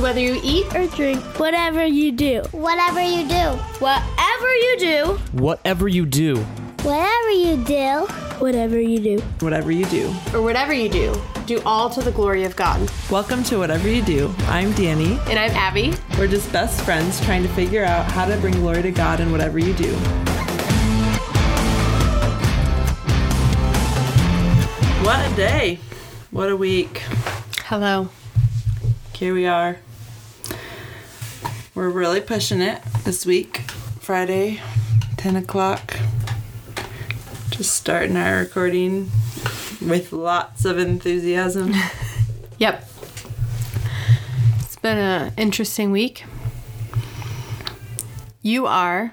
So whether you eat or drink, whatever you do. Whatever you do. Whatever you do. Whatever you do. Whatever you do. Whatever you do. Whatever you do. Or whatever you do. Do all to the glory of God. Welcome to Whatever You Do. I'm Danny. And I'm Abby. We're just best friends trying to figure out how to bring glory to God in whatever you do. What a day. What a week. Hello. Here we are. We're really pushing it this week. Friday, 10 o'clock. Just starting our recording with lots of enthusiasm. Yep. It's been an interesting week. You are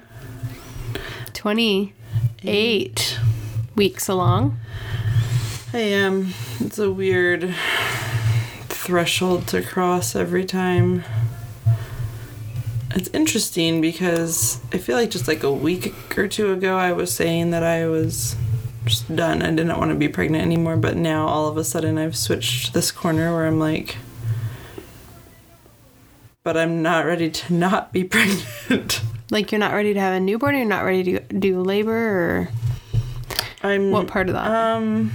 28 weeks along. I am. It's a weird threshold to cross every time. It's interesting because I feel like just like a week or two ago I was saying that I was just done. I didn't want to be pregnant anymore, but now all of a sudden I've switched this corner where I'm like, but I'm not ready to not be pregnant. Like you're not ready to have a newborn, you're not ready to do labor, or I'm, what part of that?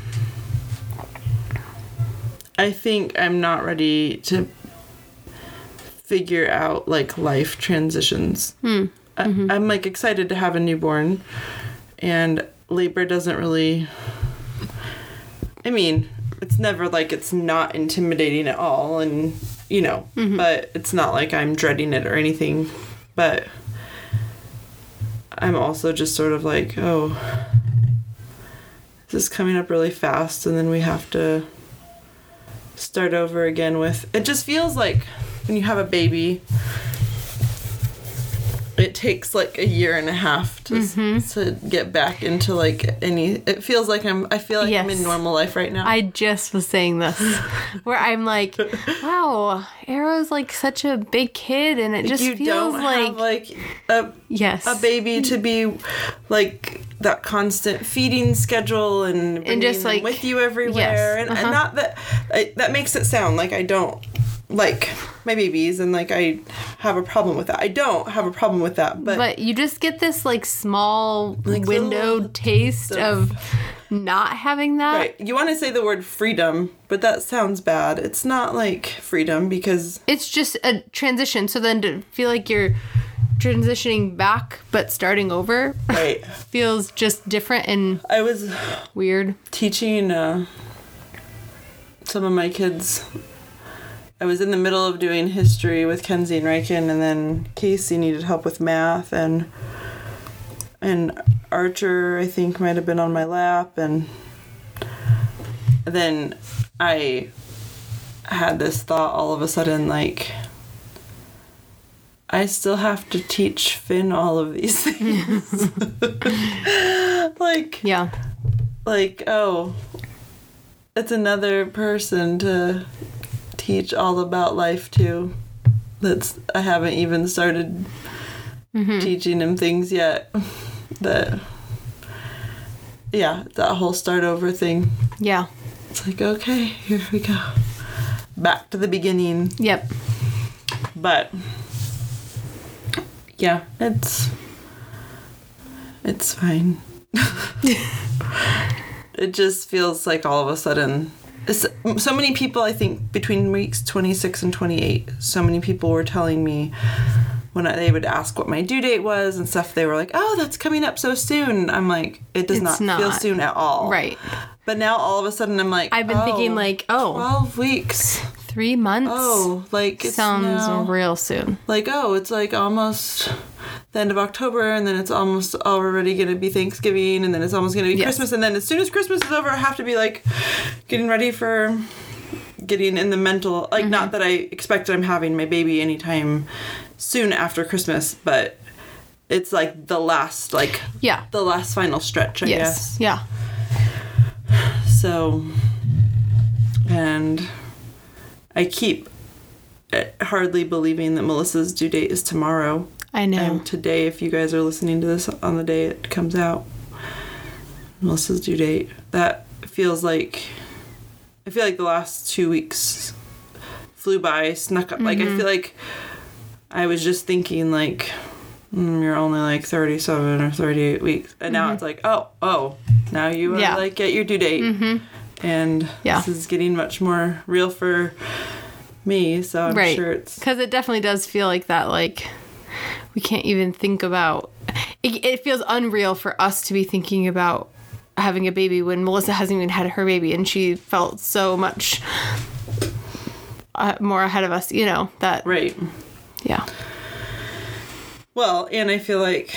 I think I'm not ready to figure out, like, life transitions. Mm-hmm. I'm, like, excited to have a newborn, and labor doesn't really... I mean, it's never, like, it's not intimidating at all, and, you know, mm-hmm. but it's not like I'm dreading it or anything, but I'm also just sort of like, oh, this is coming up really fast, and then we have to start over again with... It just feels like when you have a baby, it takes like a year and a half to to get back into like any... It feels like I feel like I'm in normal life right now. I just was saying this where I'm like, wow, Arrow's like such a big kid, and it just feels like a baby to be like that constant feeding schedule and just like with you everywhere. Yes, and not that that makes it sound like I don't like my babies and like I have a problem with that. I don't have a problem with that, but you just get this like small like windowed taste of not having that. Right. You want to say the word freedom, but that sounds bad. It's not like freedom because it's just a transition. So then to feel like you're transitioning back but starting over, right, feels just different and I was weird. Teaching some of my kids, I was in the middle of doing history with Kenzie and Raikin, and then Casey needed help with math, and Archer I think might have been on my lap, and then I had this thought all of a sudden like, I still have to teach Finn all of these things. Like, yeah. Like, oh, it's another person to teach all about life to. I haven't even started teaching him things yet. That whole start over thing. Yeah. It's like, okay, here we go. Back to the beginning. Yep. But... yeah, it's fine. It just feels like all of a sudden, so many people, I think, between weeks 26 and 28, so many people were telling me when they would ask what my due date was and stuff, they were like, oh, that's coming up so soon. I'm like, it's not feel soon at all. Right. But now all of a sudden I'm like, I've been thinking like, oh, 12 weeks. 3 months? Oh, like it's sounds now, real soon. Like, oh, it's like almost the end of October, and then it's almost already going to be Thanksgiving, and then it's almost going to be Christmas, and then as soon as Christmas is over, I have to be like getting ready for getting in the mental, like not that I expect I'm having my baby anytime soon after Christmas, but it's like the last, final stretch, I guess. Yeah. So, and... I keep hardly believing that Melissa's due date is tomorrow. I know. And today, if you guys are listening to this on the day it comes out, Melissa's due date. That feels like... I feel like the last 2 weeks flew by, snuck up. Mm-hmm. Like, I feel like I was just thinking, like, you're only, like, 37 or 38 weeks. And now it's like, oh, now you are, like, at your due date. Mm-hmm. And this is getting much more real for me, so I'm sure it's... Because it definitely does feel like that, like, we can't even think about... It feels unreal for us to be thinking about having a baby when Melissa hasn't even had her baby, and she felt so much more ahead of us, you know, that... Right. Yeah. Well, and I feel like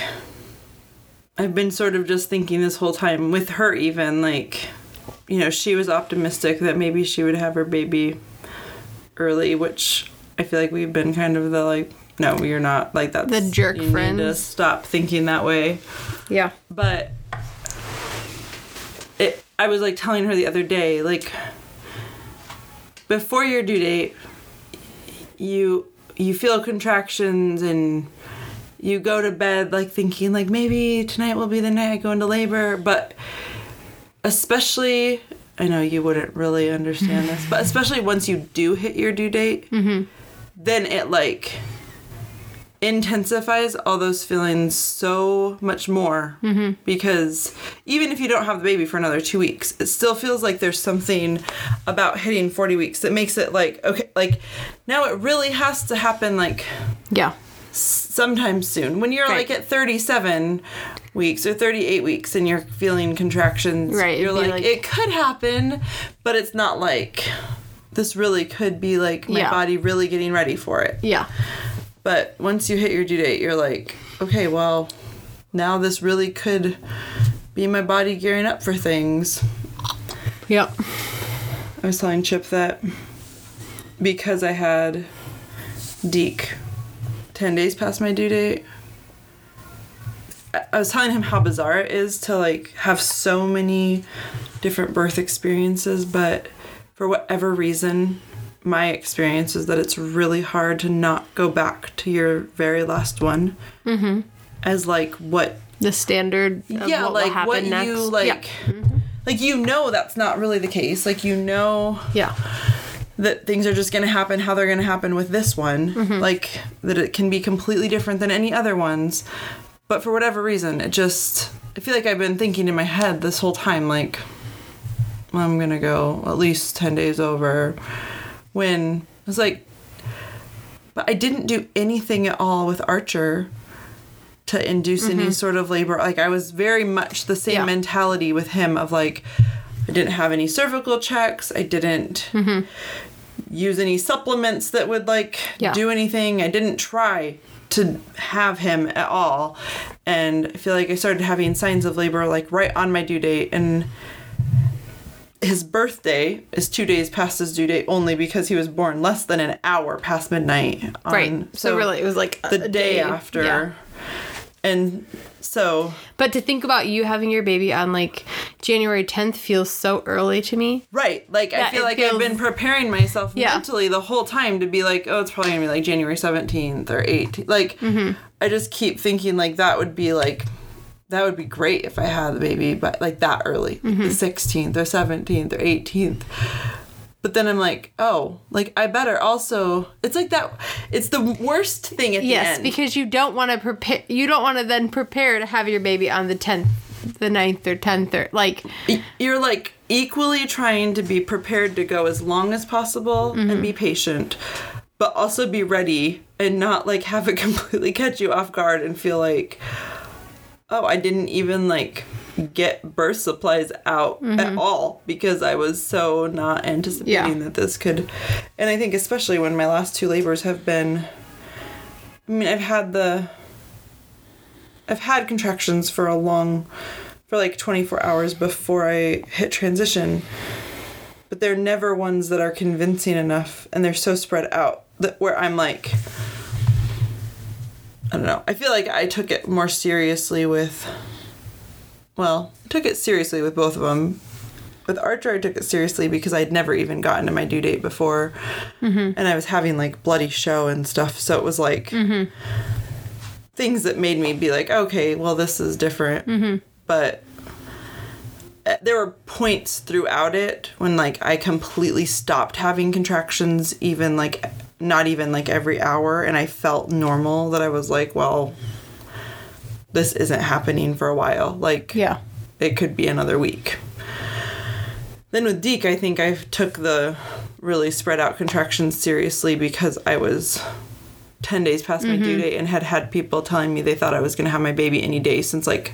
I've been sort of just thinking this whole time with her even, like... You know, she was optimistic that maybe she would have her baby early, which I feel like we've been kind of the, like, no, you're not, like, that's... The jerk friends. You need to stop thinking that way. Yeah. But I was, like, telling her the other day, like, before your due date, you feel contractions and you go to bed, like, thinking, like, maybe tonight will be the night I go into labor, but... Especially, I know you wouldn't really understand this, but especially once you do hit your due date, then it, like, intensifies all those feelings so much more because even if you don't have the baby for another 2 weeks, it still feels like there's something about hitting 40 weeks that makes it, like, okay, like, now it really has to happen, like... Yeah. Sometime soon. When you're, like, at 37 weeks or 38 weeks and you're feeling contractions, you're like, it could happen, but it's not like, this really could be, like, my body really getting ready for it. Yeah. But once you hit your due date, you're like, okay, well, now this really could be my body gearing up for things. Yep. I was telling Chip that because I had Deke 10 days past my due date, I was telling him how bizarre it is to, like, have so many different birth experiences, but for whatever reason, my experience is that it's really hard to not go back to your very last one as, like, what... The standard of what will happen what next. You, like, like, you know that's not really the case. Like, you know... Yeah. That things are just going to happen how they're going to happen with this one. Like, that it can be completely different than any other ones. But for whatever reason, it just... I feel like I've been thinking in my head this whole time, like, I'm going to go at least 10 days over. When I was like... But I didn't do anything at all with Archer to induce any sort of labor. Like, I was very much the same mentality with him of, like... I didn't have any cervical checks. I didn't use any supplements that would, like, do anything. I didn't try to have him at all. And I feel like I started having signs of labor, like, right on my due date. And his birthday is 2 days past his due date only because he was born less than an hour past midnight. So really, it was, like, the day after. Yeah. And... So, but to think about you having your baby on, like, January 10th feels so early to me. Right. Like, I feel like I've been preparing myself mentally the whole time to be like, oh, it's probably going to be, like, January 17th or 18th. Like, I just keep thinking, like, that would be, like, that would be great if I had the baby, but, like, that early, the 16th or 17th or 18th. But then I'm like, oh, like, I better also, it's like that, it's the worst thing at the end. Yes, because you don't want to prepare, you don't want to then prepare to have your baby on the 10th, the 9th or 10th, or, like. You're, like, equally trying to be prepared to go as long as possible and be patient, but also be ready and not, like, have it completely catch you off guard and feel like, oh, I didn't even, like, get birth supplies out at all because I was so not anticipating that this could. And I think especially when my last two labors have been, I mean, I've had contractions for like 24 hours before I hit transition, but they're never ones that are convincing enough, and they're so spread out that where I'm like, I don't know. I feel like I took it more seriously with... Well, I took it seriously with both of them. With Archer, I took it seriously because I'd never even gotten to my due date before. And I was having, like, bloody show and stuff. So it was, like, things that made me be like, okay, well, this is different. But there were points throughout it when, like, I completely stopped having contractions, even, like, not even, like, every hour, and I felt normal, that I was like, well, this isn't happening for a while. Like, yeah, it could be another week. Then with Deke, I think I took the really spread out contractions seriously because I was 10 days past my due date and had people telling me they thought I was going to have my baby any day since, like,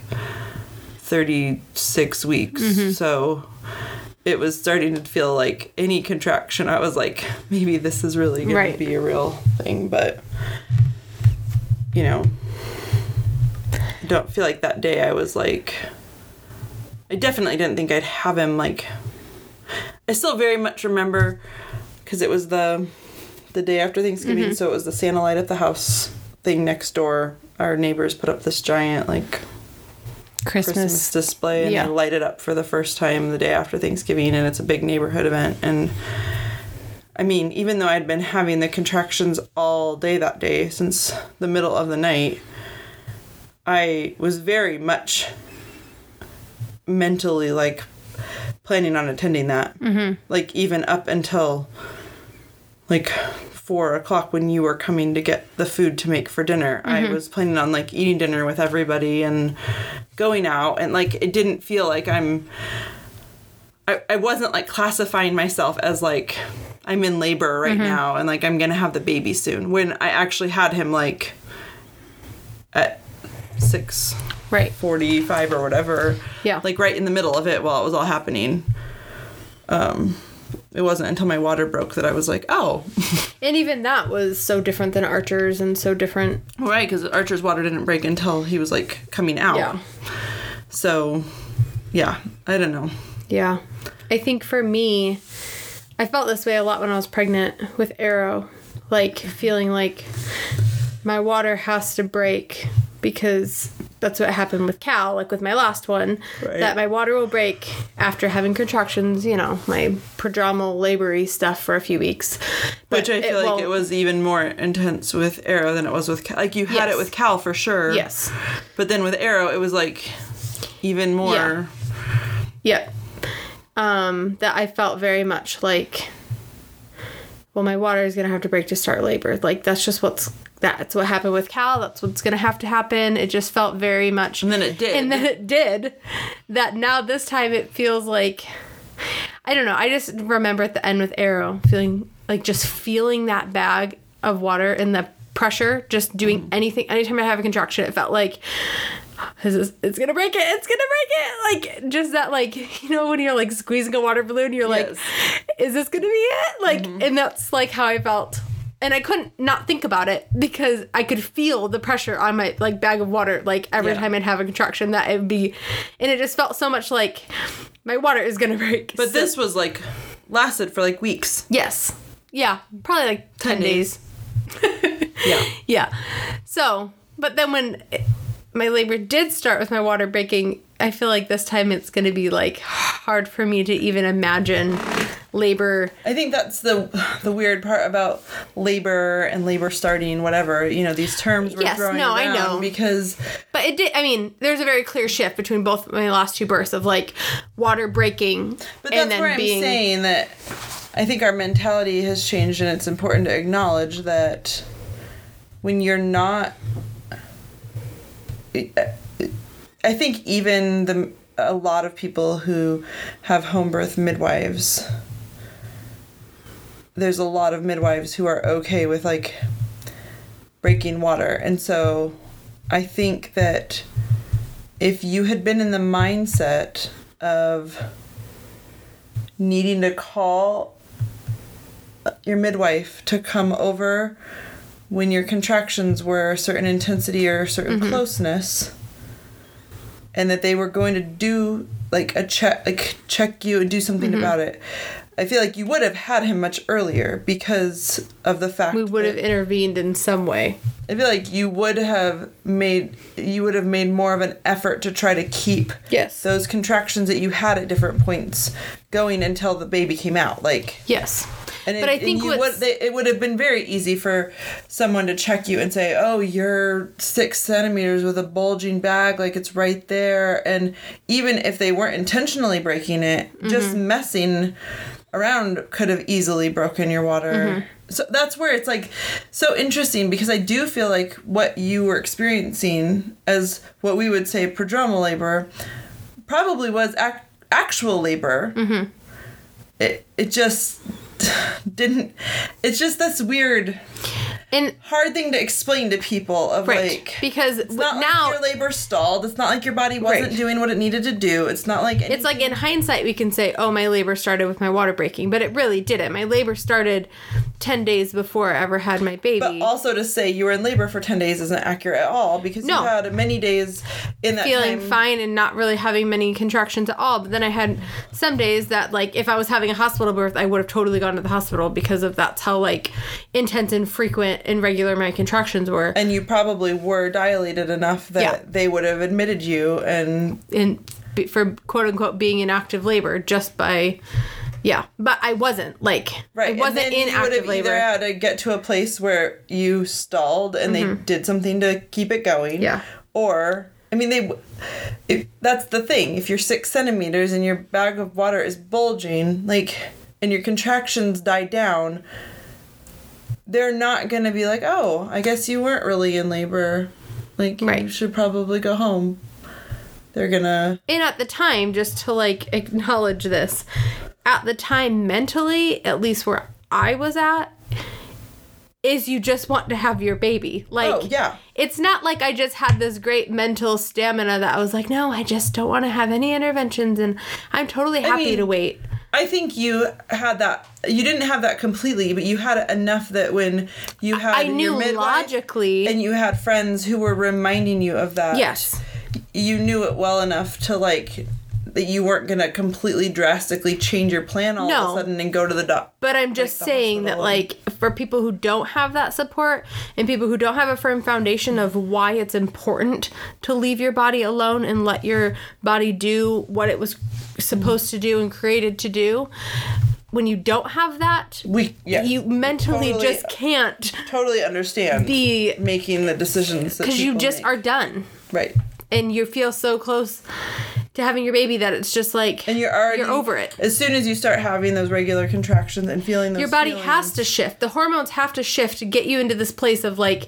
36 weeks. So it was starting to feel like any contraction, I was like, maybe this is really going to be a real thing. But, you know, I don't feel like that day I was like, I definitely didn't think I'd have him. Like, I still very much remember, because it was the day after Thanksgiving, so it was the Santa light at the house thing next door. Our neighbors put up this giant, like, Christmas display, and they light it up for the first time the day after Thanksgiving, and it's a big neighborhood event. And I mean, even though I'd been having the contractions all day that day since the middle of the night, I was very much mentally, like, planning on attending that. Like, even up until, like, 4 o'clock when you were coming to get the food to make for dinner, I was planning on, like, eating dinner with everybody and going out. And, like, it didn't feel like I wasn't, like, classifying myself as, like, I'm in labor right now and, like, I'm gonna have the baby soon, when I actually had him, like, at 6:45 or whatever, like, right in the middle of it while it was all happening. It wasn't until my water broke that I was like, oh. And even that was so different than Archer's, and so different. Right, because Archer's water didn't break until he was, like, coming out. Yeah. So, yeah, I don't know. Yeah. I think for me, I felt this way a lot when I was pregnant with Arrow. Like, feeling like my water has to break, because that's what happened with Cal, like, with my last one, that my water will break after having contractions, you know, my prodromal labory stuff for a few weeks. But which I feel like it was even more intense with Arrow than it was with Cal. Like, you had it with Cal for sure. Yes. But then with Arrow, it was, like, even more. Yeah. That I felt very much like, well, my water is going to have to break to start labor. Like, that's just what's... That's what happened with Cal. That's what's going to have to happen. It just felt very much... And then it did. And then it did. That now this time it feels like... I don't know. I just remember at the end with Arrow feeling... Like, just feeling that bag of water and the pressure, just doing anything. Anytime I have a contraction, it felt like... It's going to break it. It's going to break it. Like, just that, like, you know, when you're, like, squeezing a water balloon, you're like, is this going to be it? Like, and that's, like, how I felt... And I couldn't not think about it, because I could feel the pressure on my, like, bag of water, like, every time I'd have a contraction, that it would be, and it just felt so much like my water is going to break. But so, this was, like, lasted for, like, weeks. Yes. Yeah. Probably, like, 10 days. Yeah. Yeah. So, but then when my labor did start with my water breaking, I feel like this time it's going to be, like, hard for me to even imagine labor. I think that's the weird part about labor and labor starting, whatever, you know, these terms we're throwing around. Yes, no, I know. Because... But it did, I mean, there's a very clear shift between both my last two births of, like, water breaking but and then being... But that's where I'm saying that I think our mentality has changed, and it's important to acknowledge that when you're not... I think even a lot of people who have home birth midwives... There's a lot of midwives who are okay with, like, breaking water. And so I think that if you had been in the mindset of needing to call your midwife to come over when your contractions were a certain intensity or a certain closeness, and that they were going to do, like, a check you and do something about it, I feel like you would have had him much earlier because of the fact we would have intervened in some way. I feel like you would have made more of an effort to try to keep those contractions that you had at different points going until the baby came out. Like, yes. And but it, I think it would have been very easy for someone to check you and say, oh, you're 6 centimeters with a bulging bag, like it's right there. And even if they weren't intentionally breaking it, mm-hmm. just messing around could have easily broken your water. Mm-hmm. So that's where it's like so interesting, because I do feel like what you were experiencing as what we would say prodromal labor probably was actual labor. Mm-hmm. It just didn't. It's just this weird and hard thing to explain to people of right. like, because it's not now like your labor stalled. It's not like your body wasn't right. doing what it needed to do. It's not like anything. It's like in hindsight we can say, oh, my labor started with my water breaking, but it really didn't. My labor started 10 days before I ever had my baby. But also to say you were in labor for 10 days isn't accurate at all, because no. you had many days in that feeling time. Fine and not really having many contractions at all. But then I had some days that, like, if I was having a hospital birth, I would have totally gone to the hospital, because of that's how, like, intense and frequent and regular my contractions were. And you probably were dilated enough that yeah. they would have admitted you and for quote unquote being in active labor just by. Yeah, but I wasn't, like, right. I wasn't in active labor. You would have either had to get to a place where you stalled and mm-hmm. they did something to keep it going. Yeah. Or, I mean, that's the thing. If you're 6 centimeters and your bag of water is bulging, like, and your contractions die down, they're not going to be like, oh, I guess you weren't really in labor. Like, right. you should probably go home. They're going to... And at the time, just to, like, acknowledge this... At the time, mentally, at least where I was at, is you just want to have your baby. Like, oh, yeah. It's not like I just had this great mental stamina that I was like, no, I just don't want to have any interventions, and I'm totally happy to wait. I think you had that. You didn't have that completely, but you had it enough that when you had I knew your midwife logically, and you had friends who were reminding you of that. Yes, you knew it well enough to, like, that you weren't going to completely drastically change your plan all of a sudden and go to the doctor. But I'm just saying that, like, for people who don't have that support and people who don't have a firm foundation of why it's important to leave your body alone and let your body do what it was supposed to do and created to do, when you don't have that, you mentally totally, just can't totally understand be making the decisions that because you just make. Are done. Right. And you feel so close to having your baby that it's just like, and you're over it. As soon as you start having those regular contractions and feeling those, your body has to shift. The hormones have to shift to get you into this place of, like,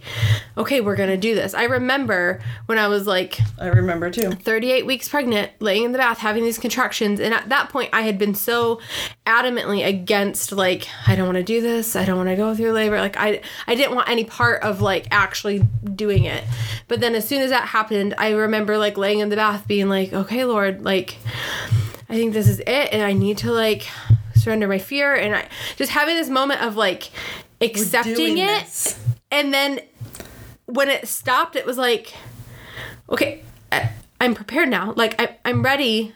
okay, we're going to do this. I remember when I was, like, 38 weeks pregnant, laying in the bath, having these contractions. And at that point I had been so adamantly against, like, I don't want to do this. I don't want to go through labor. Like, I didn't want any part of, like, actually doing it. But then as soon as that happened, I remember, like, laying in the bath being like, okay, Lord, like, I think this is it, and I need to, like, surrender my fear, and I just having this moment of, like, accepting it this. And then when it stopped, it was like, okay, I'm prepared now, like, I'm ready.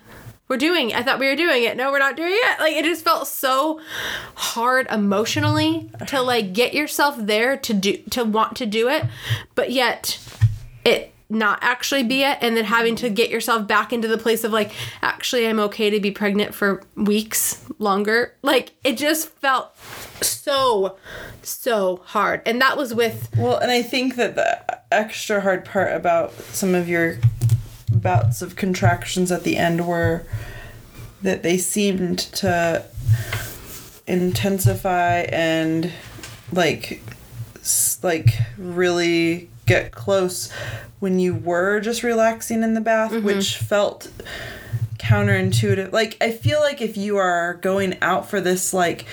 We're doing it. I thought we were doing it. No, we're not doing it. Like, it just felt so hard emotionally to, like, get yourself there to want to do it, but yet it not actually be it, and then having to get yourself back into the place of, like, actually I'm okay to be pregnant for weeks longer. Like, it just felt so hard. And that was with... Well, and I think that the extra hard part about some of your bouts of contractions at the end were that they seemed to intensify and, like really get close when you were just relaxing in the bath, mm-hmm. which felt counterintuitive. Like, I feel like if you are going out for this, like,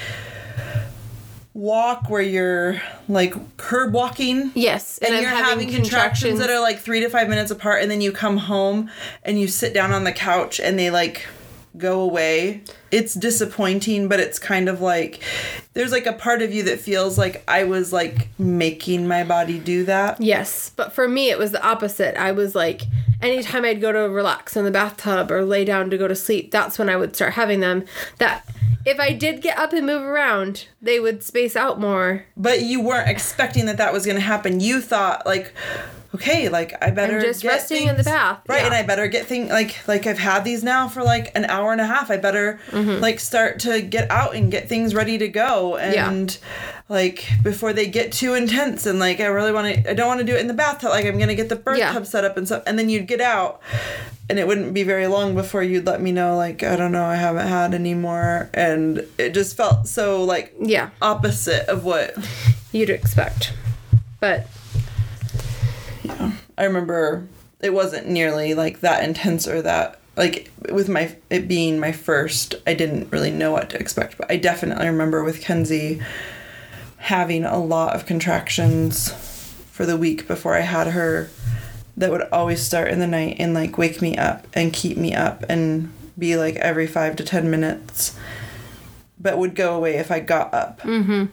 walk where you're, like, curb walking. Yes. And you're having contractions that are, like, 3 to 5 minutes apart, and then you come home and you sit down on the couch and they, like, go away. It's disappointing, but it's kind of like there's, like, a part of you that feels like I was, like, making my body do that. Yes, but for me it was the opposite. I was like, anytime I'd go to relax in the bathtub or lay down to go to sleep, that's when I would start having them. That if I did get up and move around, they would space out more. But you weren't expecting that was going to happen. You thought, like, okay, like, I better get resting in the bath. Right, yeah. And I better get things, like I've had these now for, like, an hour and a half. I better, like, start to get out and get things ready to go. And, like, before they get too intense and, like, I really want to, I don't want to do it in the bathtub. Like, I'm going to get the bird tub set up and stuff. And then you'd get out, and it wouldn't be very long before you'd let me know, like, I don't know, I haven't had any more. And it just felt so, like, opposite of what you'd expect. But... yeah. I remember it wasn't nearly, like, that intense or that, like, with my, it being my first, I didn't really know what to expect. But I definitely remember with Kenzie having a lot of contractions for the week before I had her that would always start in the night and, like, wake me up and keep me up and be, like, every 5 to 10 minutes, but would go away if I got up. Mm-hmm.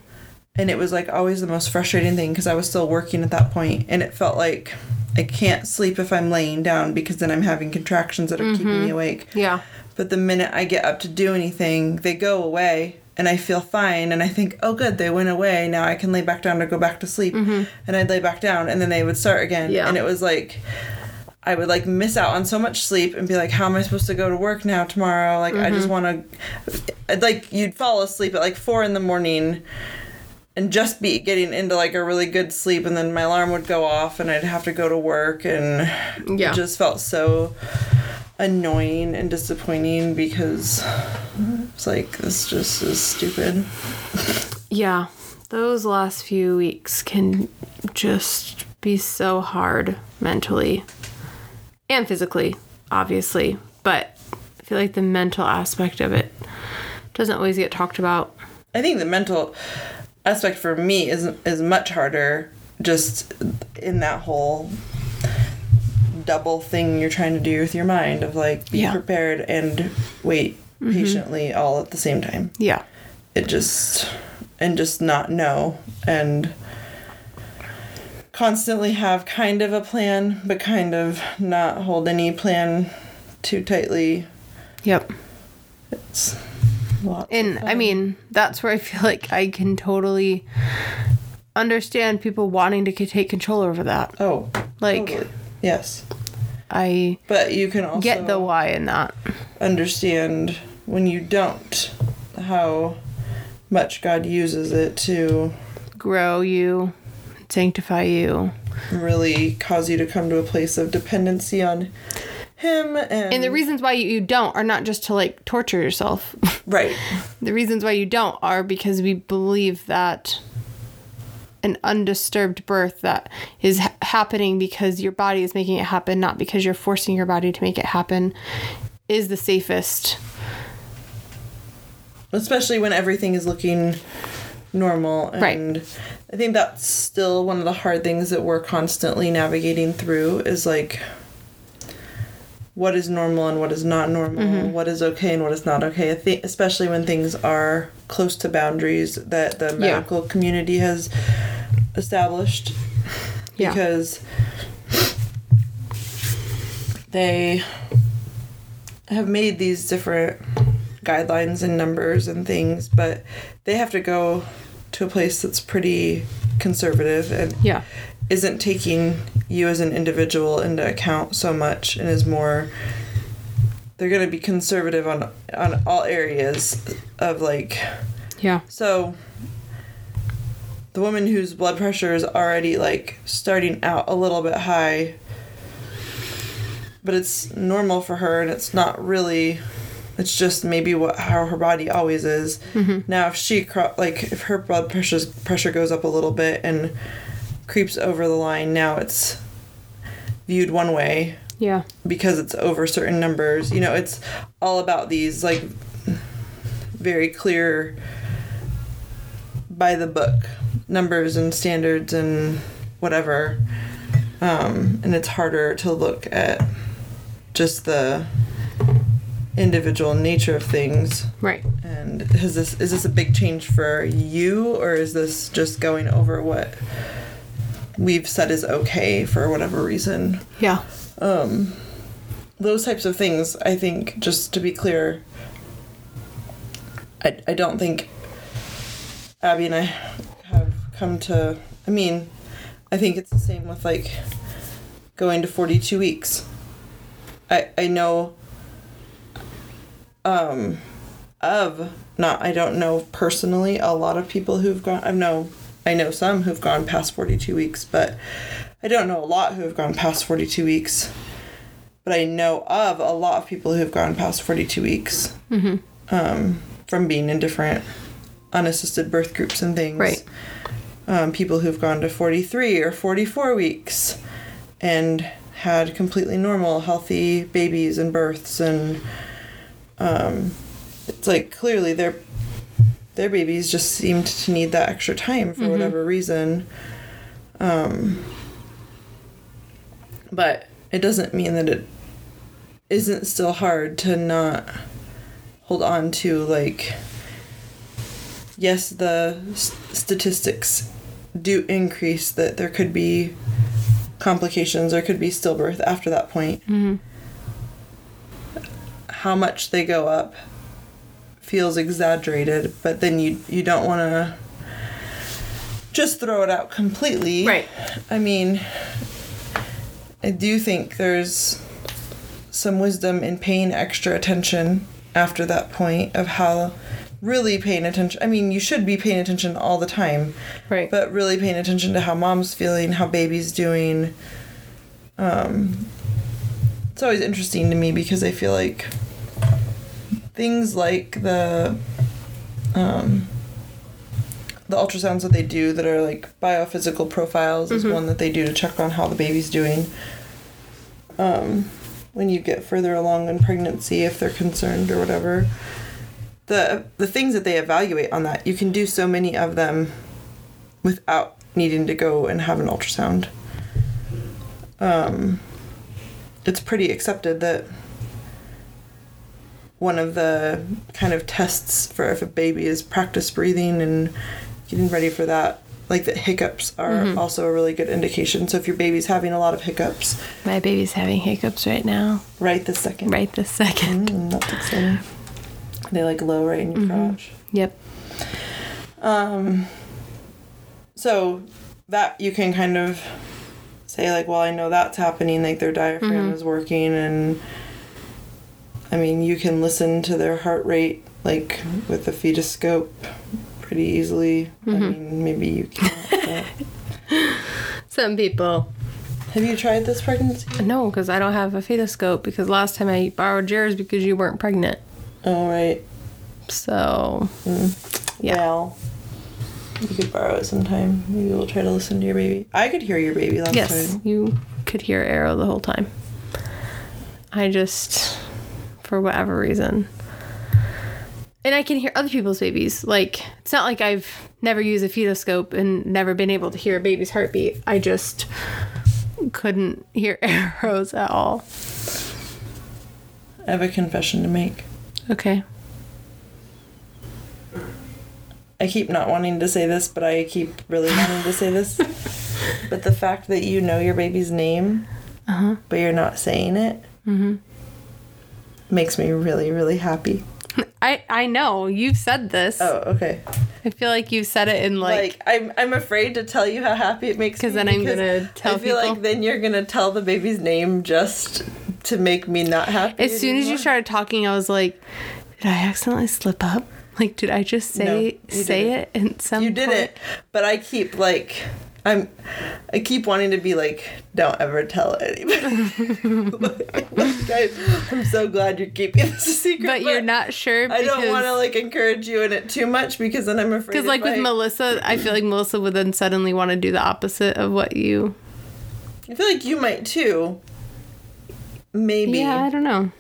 And it was, like, always the most frustrating thing because I was still working at that point. And it felt like I can't sleep if I'm laying down because then I'm having contractions that are keeping me awake. Yeah. But the minute I get up to do anything, they go away and I feel fine. And I think, oh, good, they went away. Now I can lay back down to go back to sleep. Mm-hmm. And I'd lay back down and then they would start again. Yeah. And it was, like, I would, like, miss out on so much sleep and be like, how am I supposed to go to work now tomorrow? Like, I just want to, like, you'd fall asleep at, like, 4 a.m. and just be getting into, like, a really good sleep, and then my alarm would go off and I'd have to go to work, and it just felt so annoying and disappointing because it's like, this just is stupid. Yeah, those last few weeks can just be so hard mentally and physically, obviously, but I feel like the mental aspect of it doesn't always get talked about. I think the mental aspect for me is much harder, just in that whole double thing you're trying to do with your mind of, like, be prepared and wait patiently all at the same time. Yeah. It just, and just not know and constantly have kind of a plan, but kind of not hold any plan too tightly. Yep. It's... and, I mean, that's where I feel like I can totally understand people wanting to take control over that. Oh. Like. Totally. Yes. But you can also get the why in that. Understand when you don't how much God uses it to grow you, sanctify you. Really cause you to come to a place of dependency on him. And the reasons why you don't are not just to, like, torture yourself. Right. The reasons why you don't are because we believe that an undisturbed birth that is happening because your body is making it happen, not because you're forcing your body to make it happen, is the safest. Especially when everything is looking normal. And right. I think that's still one of the hard things that we're constantly navigating through is, like, what is normal and what is not normal, what is okay and what is not okay, especially when things are close to boundaries that the medical community has established. Yeah. Because they have made these different guidelines and numbers and things, but they have to go to a place that's pretty conservative and isn't taking you as an individual into account so much and is more, they're going to be conservative on all areas of, like, so the woman whose blood pressure is already, like, starting out a little bit high, but it's normal for her and it's not really, it's just maybe how her body always is. Now if she, like, if her blood pressure goes up a little bit and creeps over the line, now it's viewed one way because it's over certain numbers. You know, it's all about these, like, very clear by the book numbers and standards and whatever, and it's harder to look at just the individual nature of things. Right. And is this a big change for you, or is this just going over what we've said is okay for whatever reason? Yeah. Those types of things, I think, just to be clear, I don't think Abby and I have come to... I mean, I think it's the same with, like, going to 42 weeks. I know I don't know personally a lot of people who've gone, I know some who've gone past 42 weeks, but I don't know a lot who have gone past 42 weeks. But I know of a lot of people who have gone past 42 weeks mm-hmm. From being in different unassisted birth groups and things. Right. People who've gone to 43 or 44 weeks and had completely normal, healthy babies and births. And it's like clearly their babies just seemed to need that extra time for mm-hmm. whatever reason. But it doesn't mean that it isn't still hard to not hold on to, like, yes, the statistics do increase that there could be complications or could be stillbirth after that point. Mm-hmm. How much they go up feels exaggerated, but then you don't want to just throw it out completely. Right. I mean, I do think there's some wisdom in paying extra attention after that point of how really paying attention. I mean, you should be paying attention all the time. Right. But really paying attention to how mom's feeling, how baby's doing. It's always interesting to me because I feel like things like the ultrasounds that they do that are like biophysical profiles mm-hmm. is one that they do to check on how the baby's doing when you get further along in pregnancy, if they're concerned or whatever. The things that they evaluate on that, you can do so many of them without needing to go and have an ultrasound. It's pretty accepted that one of the kind of tests for if a baby is practice breathing and getting ready for that, like the hiccups are mm-hmm. also a really good indication. So if your baby's having a lot of hiccups. My baby's having hiccups right now. Right this second. Right this second. That's exciting. They like low right in your mm-hmm. crotch. Yep. So that you can kind of say like, well, I know that's happening. Like their diaphragm mm-hmm. is working and I mean, you can listen to their heart rate, like, with the fetoscope pretty easily. Mm-hmm. I mean, maybe you can't. Some people. Have you tried this pregnancy? No, because I don't have a fetoscope, because last time I borrowed yours because you weren't pregnant. Oh, right. So, yeah. Well, you could borrow it sometime. Maybe we'll try to listen to your baby. I could hear your baby last time. Yes, you could hear Arrow the whole time. I just... for whatever reason. And I can hear other people's babies. Like, it's not like I've never used a fetoscope and never been able to hear a baby's heartbeat. I just couldn't hear Arrow's at all. I have a confession to make. Okay. I keep not wanting to say this, but I keep really wanting to say this. But the fact that you know your baby's name, uh-huh. but you're not saying it, mm-hmm. makes me really, really happy. I know. You've said this. Oh, okay. I feel like you've said it in like... I'm afraid to tell you how happy it makes me. Because then I'm going to tell people. I feel like then you're going to tell the baby's name just to make me not happy. As soon as you started talking, I was like, did I accidentally slip up? Like, did I just say it in some point? You didn't. But I keep like... I keep wanting to be like, don't ever tell anybody. Guys, I'm so glad you're keeping this a secret. But you're not sure because... I don't want to like encourage you in it too much because then I'm afraid. Because like with Melissa, I feel like Melissa would then suddenly want to do the opposite of what you... I feel like you might too. Maybe. Yeah, I don't know.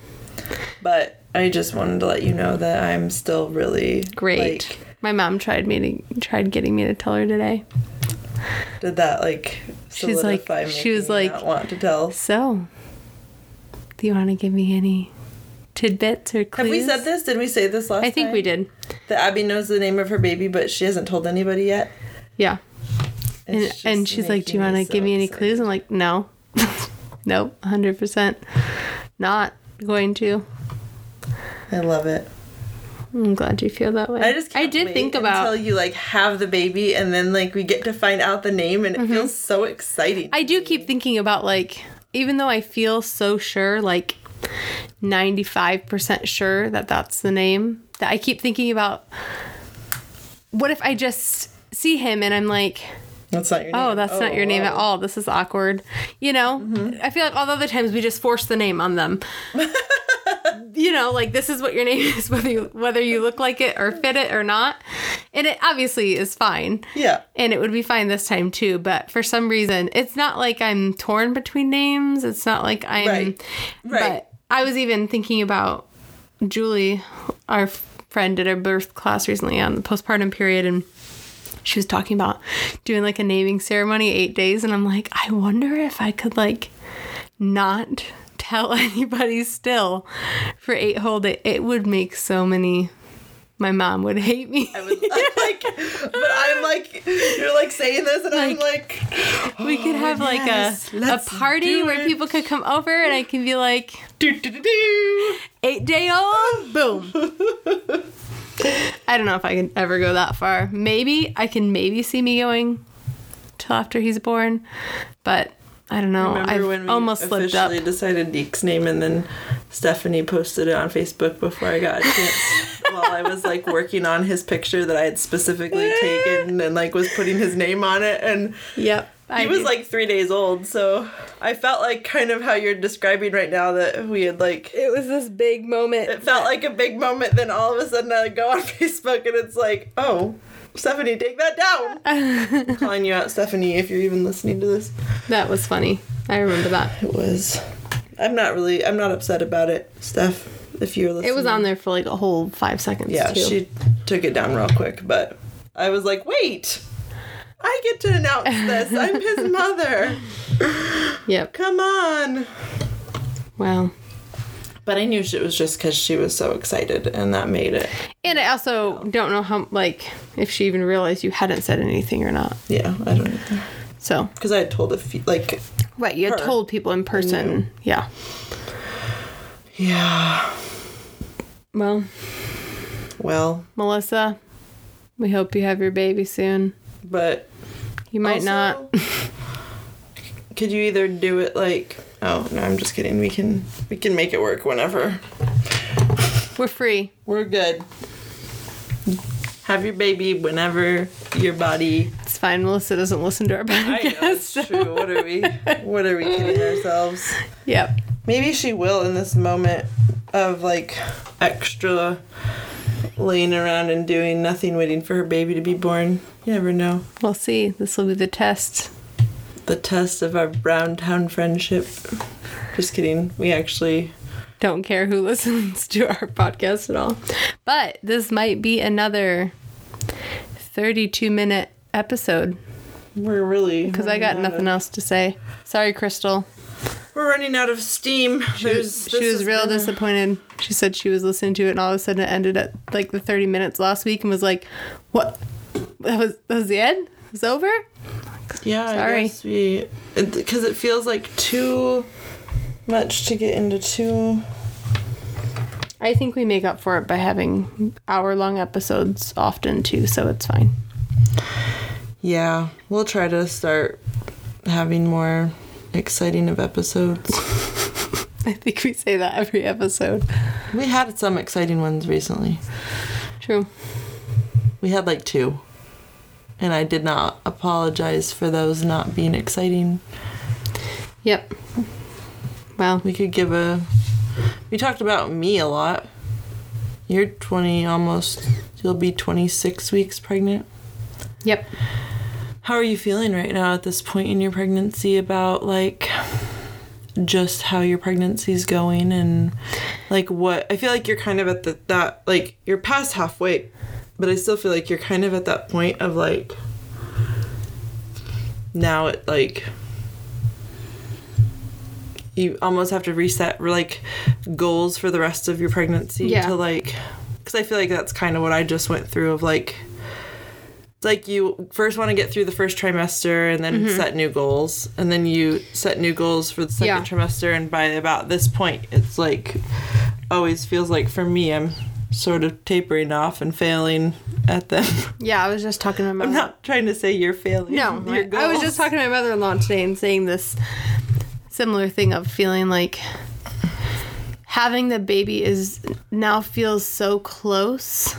But I just wanted to let you know that I'm still really... Great. Like, my mom tried getting me to tell her today. Did that like solidify me? She was like, not want to tell. So, do you want to give me any tidbits or clues? Have we said this? Did we say this last time? I think we did. That Abby knows the name of her baby, but she hasn't told anybody yet. Yeah. And she's like, do you want to give me any clues? I'm like, no. Nope, 100% not going to. I love it. I'm glad you feel that way. I did think about until you like have the baby and then like we get to find out the name and mm-hmm. it feels so exciting. I do keep thinking about like, even though I feel so sure, like 95% sure that that's the name, that I keep thinking about, what if I just see him and I'm like, that's not your name. Oh, that's not your name at all. This is awkward. You know, I feel like all the other times we just force the name on them. You know, like, this is what your name is, whether you look like it or fit it or not. And it obviously is fine. Yeah. And it would be fine this time, too. But for some reason, it's not like I'm torn between names. It's not like I'm... Right. But I was even thinking about Julie, our friend, did her birth class recently on the postpartum period, and she was talking about doing, like, a naming ceremony, 8 days. And I'm like, I wonder if I could, like, not tell anybody still for 8 whole days. It would make so many... My mom would hate me. You're, like, saying this, and like, I'm like... Oh, we could have, yes, like, a party where people could come over, and I can be like... Do, do, do, do. 8-day-old, boom. I don't know if I can ever go that far. Maybe I can see me going till after he's born, but I don't know. I've almost slipped up. I officially decided Deke's name, and then Stephanie posted it on Facebook before I got a chance. While I was, like, working on his picture that I had specifically taken and, like, was putting his name on it, and he was, like, 3 days old, so I felt like kind of how you're describing right now, that we had, like... It was this big moment. It felt like a big moment, then all of a sudden I go on Facebook and it's like, oh, Stephanie, take that down! I'm calling you out, Stephanie, if you're even listening to this. That was funny. I remember that. It was. I'm not upset about it, Steph, if you were listening. It was on there for, like, a whole 5 seconds, yeah, too. She took it down real quick, but I was like, wait! I get to announce this. I'm his mother. Yep. Come on. Wow. But I knew it was just because she was so excited, and that made it. And I also don't know how, like, if she even realized you hadn't said anything or not. Yeah, I don't know. So. Because I had told a few, like... Right, you had told people in person. Yeah. Yeah. Well. Melissa, we hope you have your baby soon. But you might also, not. Could you either do it like... Oh, no, I'm just kidding. We can make it work whenever. We're free. We're good. Have your baby whenever your body... It's fine. Melissa doesn't listen to our podcast. I know, it's true. What are we kidding ourselves? Yep. Maybe she will in this moment of, like, extra... laying around and doing nothing, waiting for her baby to be born. You never know. We'll see. This will be the test. The test of our brown town friendship. Just kidding. We actually... don't care who listens to our podcast at all. But this might be another 32-minute episode. We're really... Because I got nothing else to say. Sorry, Crystal. We're running out of steam. She was real disappointed. She said she was listening to it, and all of a sudden it ended at, like, the 30 minutes last week, and was like, what? That was the end? It was over? Yeah, sorry. I guess because it feels like too much to get into too... I think we make up for it by having hour-long episodes often, too, so it's fine. Yeah, we'll try to start having more... exciting of episodes. I think we say that every episode. We had some exciting ones recently. True. We had like 2. And I did not apologize for those not being exciting. Yep. Well, we talked about me a lot. You're 20 almost. You'll be 26 weeks pregnant. Yep. How are you feeling right now at this point in your pregnancy about, like, just how your pregnancy's going and, like, what... I feel like you're kind of at that, like, you're past halfway, but I still feel like you're kind of at that point of, like, now it, like, you almost have to reset, like, goals for the rest of your pregnancy to, like... Because I feel like that's kind of what I just went through of, like... Like, you first want to get through the first trimester and then set new goals. And then you set new goals for the second trimester. And by about this point, it's, like, always feels like, for me, I'm sort of tapering off and failing at them. Yeah, I was just talking to my mother. I'm not trying to say you're failing. No, I was just talking to my mother-in-law today and saying this. similar thing of feeling like having the baby is now feels so close,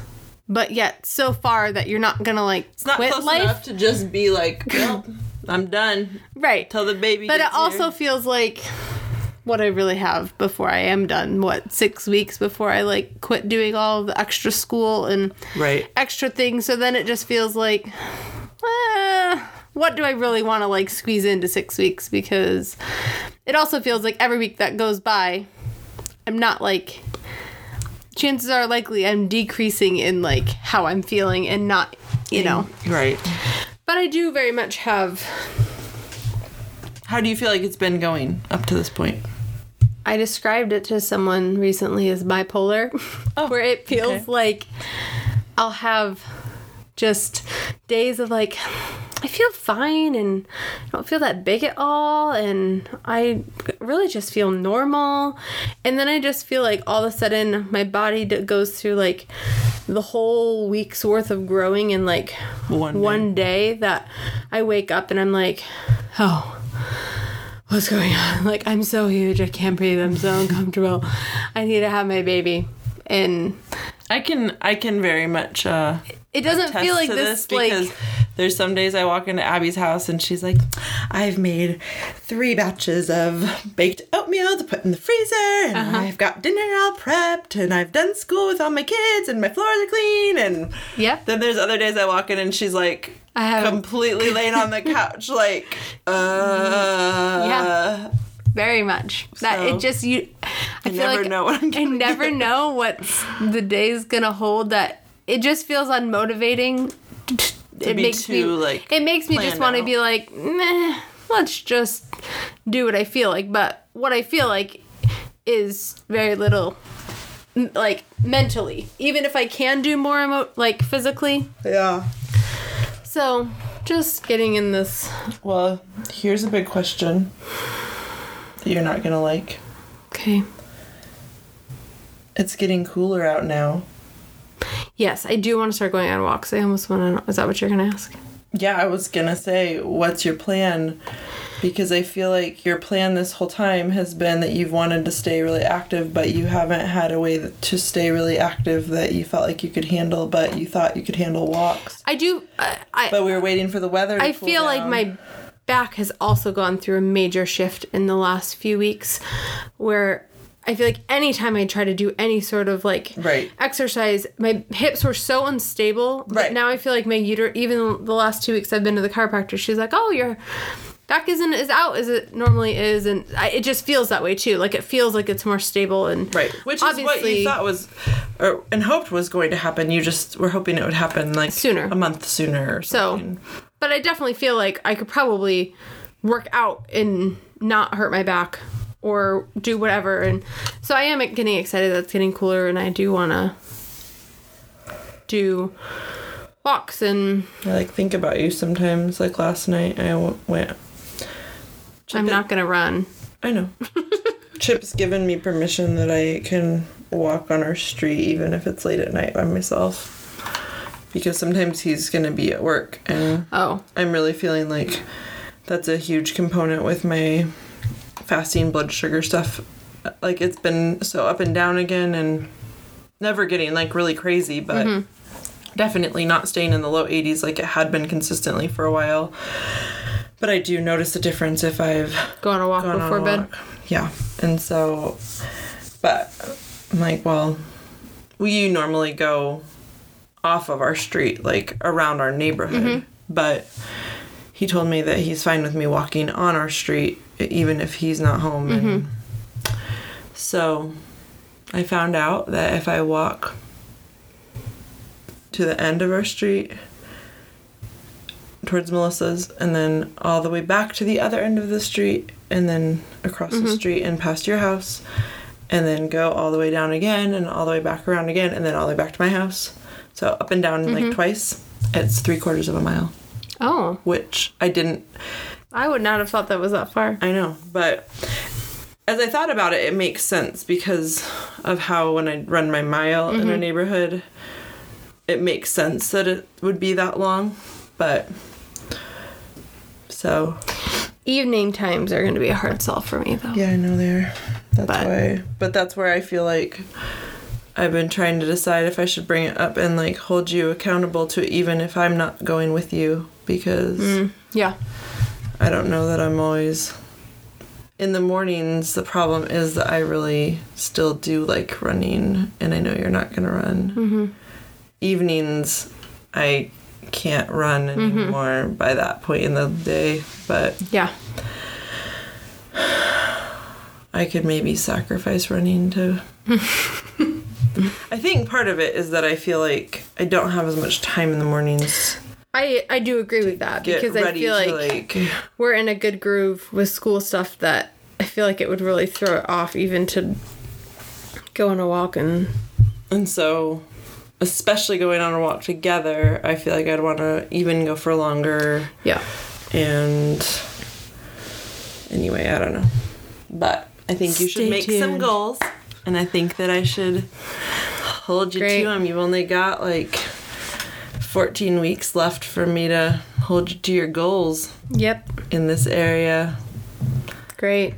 but yet so far that you're not gonna like quit life. It's not close enough to just be like, well, I'm done. Right. Till the baby gets here. But it also feels like what I really have before I am done, 6 weeks before I like quit doing all of the extra school and extra things. So then it just feels like, what do I really want to like squeeze into 6 weeks? Because it also feels like every week that goes by, I'm not like, chances are likely I'm decreasing in like how I'm feeling and not, you know. Right. But I do very much have... How do you feel like it's been going up to this point? I described it to someone recently as bipolar, where it feels like I'll have just days of like, I feel fine and I don't feel that big at all and I really just feel normal. And then I just feel like all of a sudden my body goes through like the whole week's worth of growing in like one day that I wake up and I'm like, oh, what's going on? Like, I'm so huge. I can't breathe. I'm so uncomfortable. I need to have my baby. And I can very much it doesn't feel like this because like, there's some days I walk into Abby's house and she's like, I've made 3 batches of baked oatmeal to put in the freezer and I've got dinner all prepped and I've done school with all my kids and my floors are clean. And then there's other days I walk in and she's like, I have completely laid on the couch, like, yeah, very much. That so it just I feel never like know what I'm gonna I never get. Know what the day's gonna hold. That it just feels unmotivating. It makes me just want to be like, meh, let's just do what I feel like. But what I feel like is very little. Like mentally, even if I can do more, like physically. Yeah. So, just getting in this. Well, here's a big question that you're not going to like. Okay. It's getting cooler out now. Yes, I do want to start going on walks. I almost want to know. Is that what you're going to ask? Yeah, I was going to say, what's your plan? Because I feel like your plan this whole time has been that you've wanted to stay really active, but you haven't had a way to stay really active that you felt like you could handle, but you thought you could handle walks. I do. But we were waiting for the weather to cool down. I feel like my back has also gone through a major shift in the last few weeks where I feel like anytime I try to do any sort of like exercise, my hips were so unstable that now I feel like my uterus, even the last 2 weeks I've been to the chiropractor, she's like, oh, your back isn't as out as it normally is, and it just feels that way too. Like it feels like it's more stable and which is what you thought was, and hoped was going to happen. You just were hoping it would happen like sooner, a month sooner, or something. So, but I definitely feel like I could probably work out and not hurt my back or do whatever. And so I am getting excited that it's getting cooler, and I do want to do walks and I like think about you sometimes. Like last night, I went. I'm not going to run. I know. Chip's given me permission that I can walk on our street even if it's late at night by myself. Because sometimes he's going to be at work. And I'm really feeling like that's a huge component with my fasting blood sugar stuff. Like it's been so up and down again and never getting like really crazy, but definitely not staying in the low 80s like it had been consistently for a while. But I do notice a difference if I've gone on a walk before bed. Yeah. And so, but I'm like, well, we normally go off of our street, like around our neighborhood. But he told me that he's fine with me walking on our street, even if he's not home. And so I found out that if I walk to the end of our street towards Melissa's and then all the way back to the other end of the street and then across the street and past your house and then go all the way down again and all the way back around again and then all the way back to my house. So up and down like twice. It's 3/4 of a mile. Oh. Which I would not have thought that was that far. I know. But as I thought about it, it makes sense because of how when I run my mile in a neighborhood, it makes sense that it would be that long. But so Evening times are going to be a hard sell for me, though. Yeah, I know they are. That's why. But that's where I feel like I've been trying to decide if I should bring it up and, like, hold you accountable to it even if I'm not going with you because... yeah. I don't know that I'm always... In the mornings, the problem is that I really still do like running, and I know you're not going to run. Mm-hmm. Evenings, I can't run anymore by that point in the day, but... Yeah. I could maybe sacrifice running to... I think part of it is that I feel like I don't have as much time in the mornings. I do agree with that because I feel like we're in a good groove with school stuff that I feel like it would really throw it off even to go on a walk. And so, especially going on a walk together, I feel like I'd want to even go for longer. Yeah. And anyway, I don't know. But I think you should make some goals. And I think that I should hold you to them. You've only got, like, 14 weeks left for me to hold you to your goals. Yep. In this area. Great.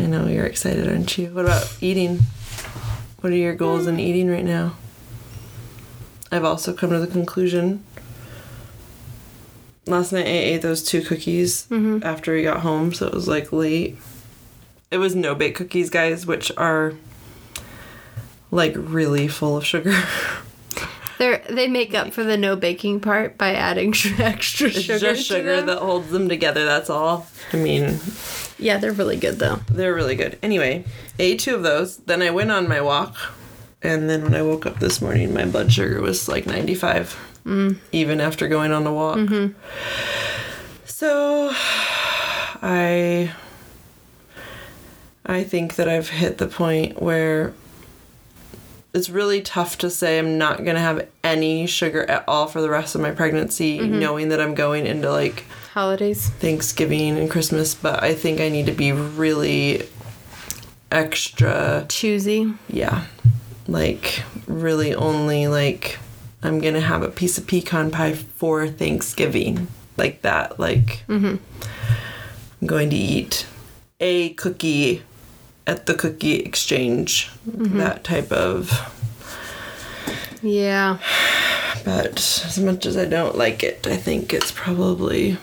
I know you're excited, aren't you? What about eating? What are your goals in eating right now? I've also come to the conclusion. Last night I ate those 2 cookies after we got home, so it was, like, late. It was no-bake cookies, guys, which are... like, really full of sugar. They make up for the no-baking part by adding extra sugar. It's just sugar that holds them together, that's all. I mean... Yeah, they're really good, though. They're really good. Anyway, I ate 2 of those. Then I went on my walk. And then when I woke up this morning, my blood sugar was, like, 95. Even after going on the walk. So, I think that I've hit the point where... It's really tough to say I'm not going to have any sugar at all for the rest of my pregnancy, knowing that I'm going into, like... Holidays. Thanksgiving and Christmas, but I think I need to be really extra... Choosy. Yeah. Like, really only, like, I'm going to have a piece of pecan pie for Thanksgiving. Like that, like... I'm going to eat a cookie... at the cookie exchange, that type of... Yeah. But as much as I don't like it, I think it's probably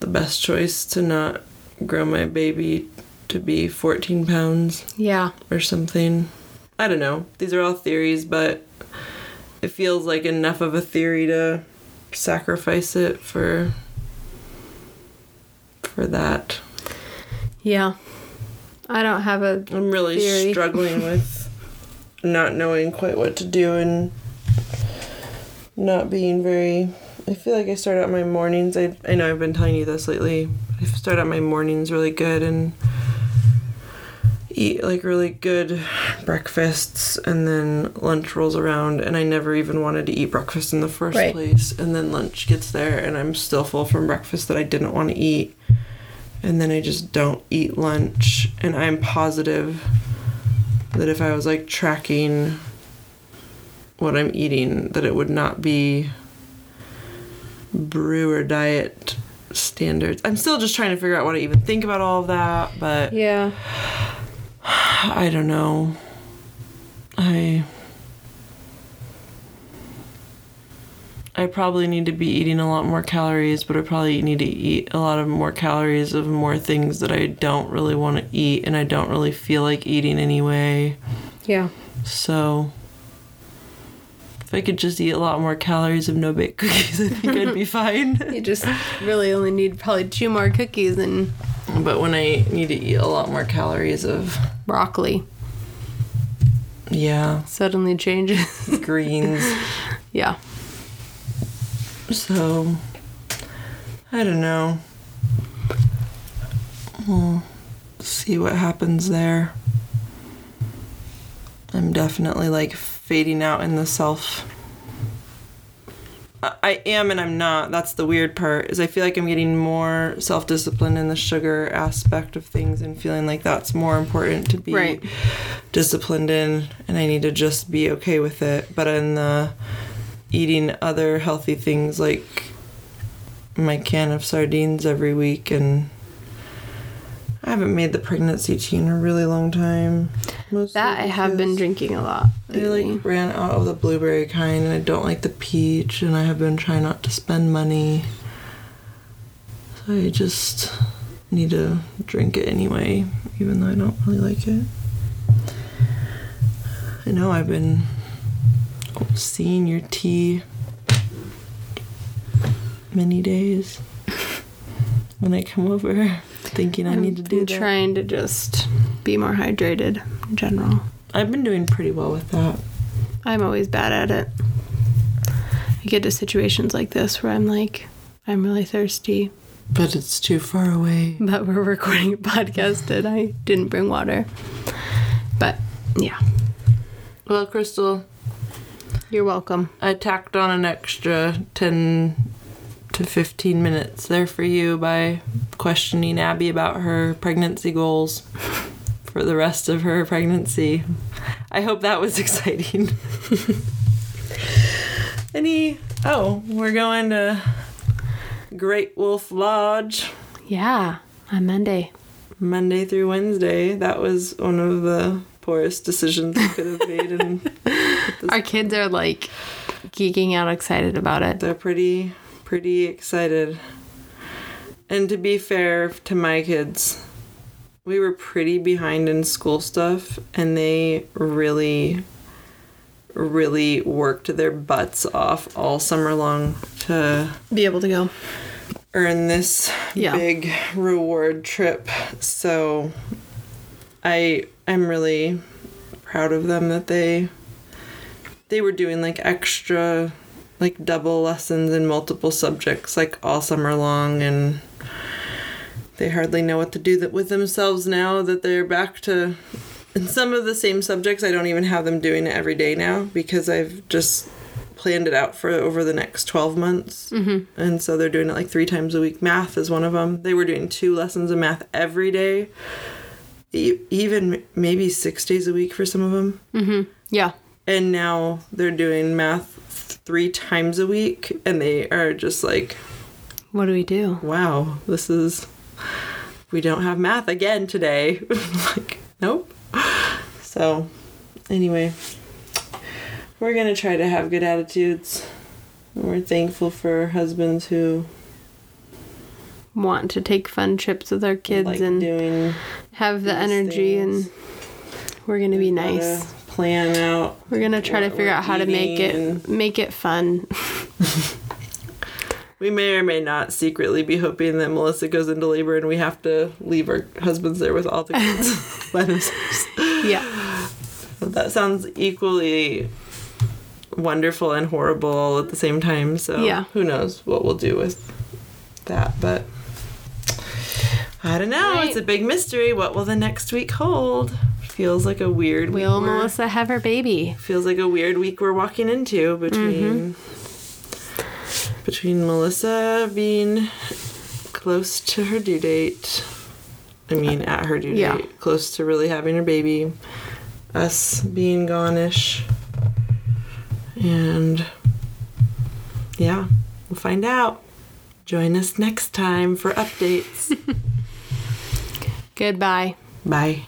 the best choice to not grow my baby to be 14 pounds. Yeah. Or something. I don't know. These are all theories, but it feels like enough of a theory to sacrifice it for that. Yeah. I don't have a theory. I'm really struggling with not knowing quite what to do and not being very... I feel like I start out my mornings... I know I've been telling you this lately. I start out my mornings really good and eat, like, really good breakfasts, and then lunch rolls around, and I never even wanted to eat breakfast in the first place. And then lunch gets there, and I'm still full from breakfast that I didn't want to eat. And then I just don't eat lunch. And I'm positive that if I was, like, tracking what I'm eating, that it would not be Brewer diet standards. I'm still just trying to figure out what I even think about all of that, but... Yeah. I don't know. I probably need to be eating a lot more calories, but I probably need to eat a lot of more calories of more things that I don't really want to eat and I don't really feel like eating anyway. Yeah. So if I could just eat a lot more calories of no-bake cookies, I think I'd be fine. You just really only need probably 2 more cookies and... But when I need to eat a lot more calories of... Broccoli. Yeah. Suddenly changes. Greens. Yeah. So, I don't know. We'll see what happens there. I'm definitely, like, fading out in the self. I am and I'm not. That's the weird part, is I feel like I'm getting more self-discipline in the sugar aspect of things and feeling like that's more important to be disciplined in, and I need to just be okay with it. But in the... eating other healthy things like my can of sardines every week, and I haven't made the pregnancy tea in a really long time. Mostly that I have been drinking a lot lately. I like ran out of the blueberry kind, and I don't like the peach, and I have been trying not to spend money. So I just need to drink it anyway, even though I don't really like it. I know I've been seeing your tea many days when I come over. Thinking I need to do that. I'm trying to just be more hydrated in general. I've been doing pretty well with that. I'm always bad at it. I get to situations like this where I'm like, I'm really thirsty. But it's too far away. But we're recording a podcast and I didn't bring water. But, yeah. Well, Crystal. You're welcome. I tacked on an extra 10 to 15 minutes there for you by questioning Abby about her pregnancy goals for the rest of her pregnancy. I hope that was exciting. We're going to Great Wolf Lodge. Yeah, on Monday. Monday through Wednesday. That was one of the poorest decisions we could have made. Our kids are like geeking out excited about it. They're pretty excited. And to be fair to my kids, we were pretty behind in school stuff, and they really, really worked their butts off all summer long to be able to go earn this big reward trip. So I'm really proud of them that they were doing like extra, like double lessons in multiple subjects like all summer long, and they hardly know what to do with themselves now that they're back to, in some of the same subjects, I don't even have them doing it every day now because I've just planned it out for over the next 12 months. Mm-hmm. And so they're doing it like 3 times a week. Math is one of them. They were doing 2 lessons of math every day, even maybe 6 days a week for some of them. Mm-hmm. Yeah. And now they're doing math 3 times a week, and they are just like, what do we do? Wow, we don't have math again today. Like, nope. So, anyway, we're going to try to have good attitudes. We're thankful for husbands who want to take fun trips with our kids and have the energy, and we're going to be nice. Plan out. We're gonna try to figure out how to make it fun. We may or may not secretly be hoping that Melissa goes into labor and we have to leave our husbands there with all the kids by themselves. Yeah. But that sounds equally wonderful and horrible at the same time. So who knows what we'll do with that, but I don't know. Right. It's a big mystery. What will the next week hold? Feels like a weird week. Will Melissa have her baby? Feels like a weird week we're walking into between Melissa being close to her due date. I mean, at her due date. Close to really having her baby. Us being gone-ish. And, we'll find out. Join us next time for updates. Goodbye. Bye.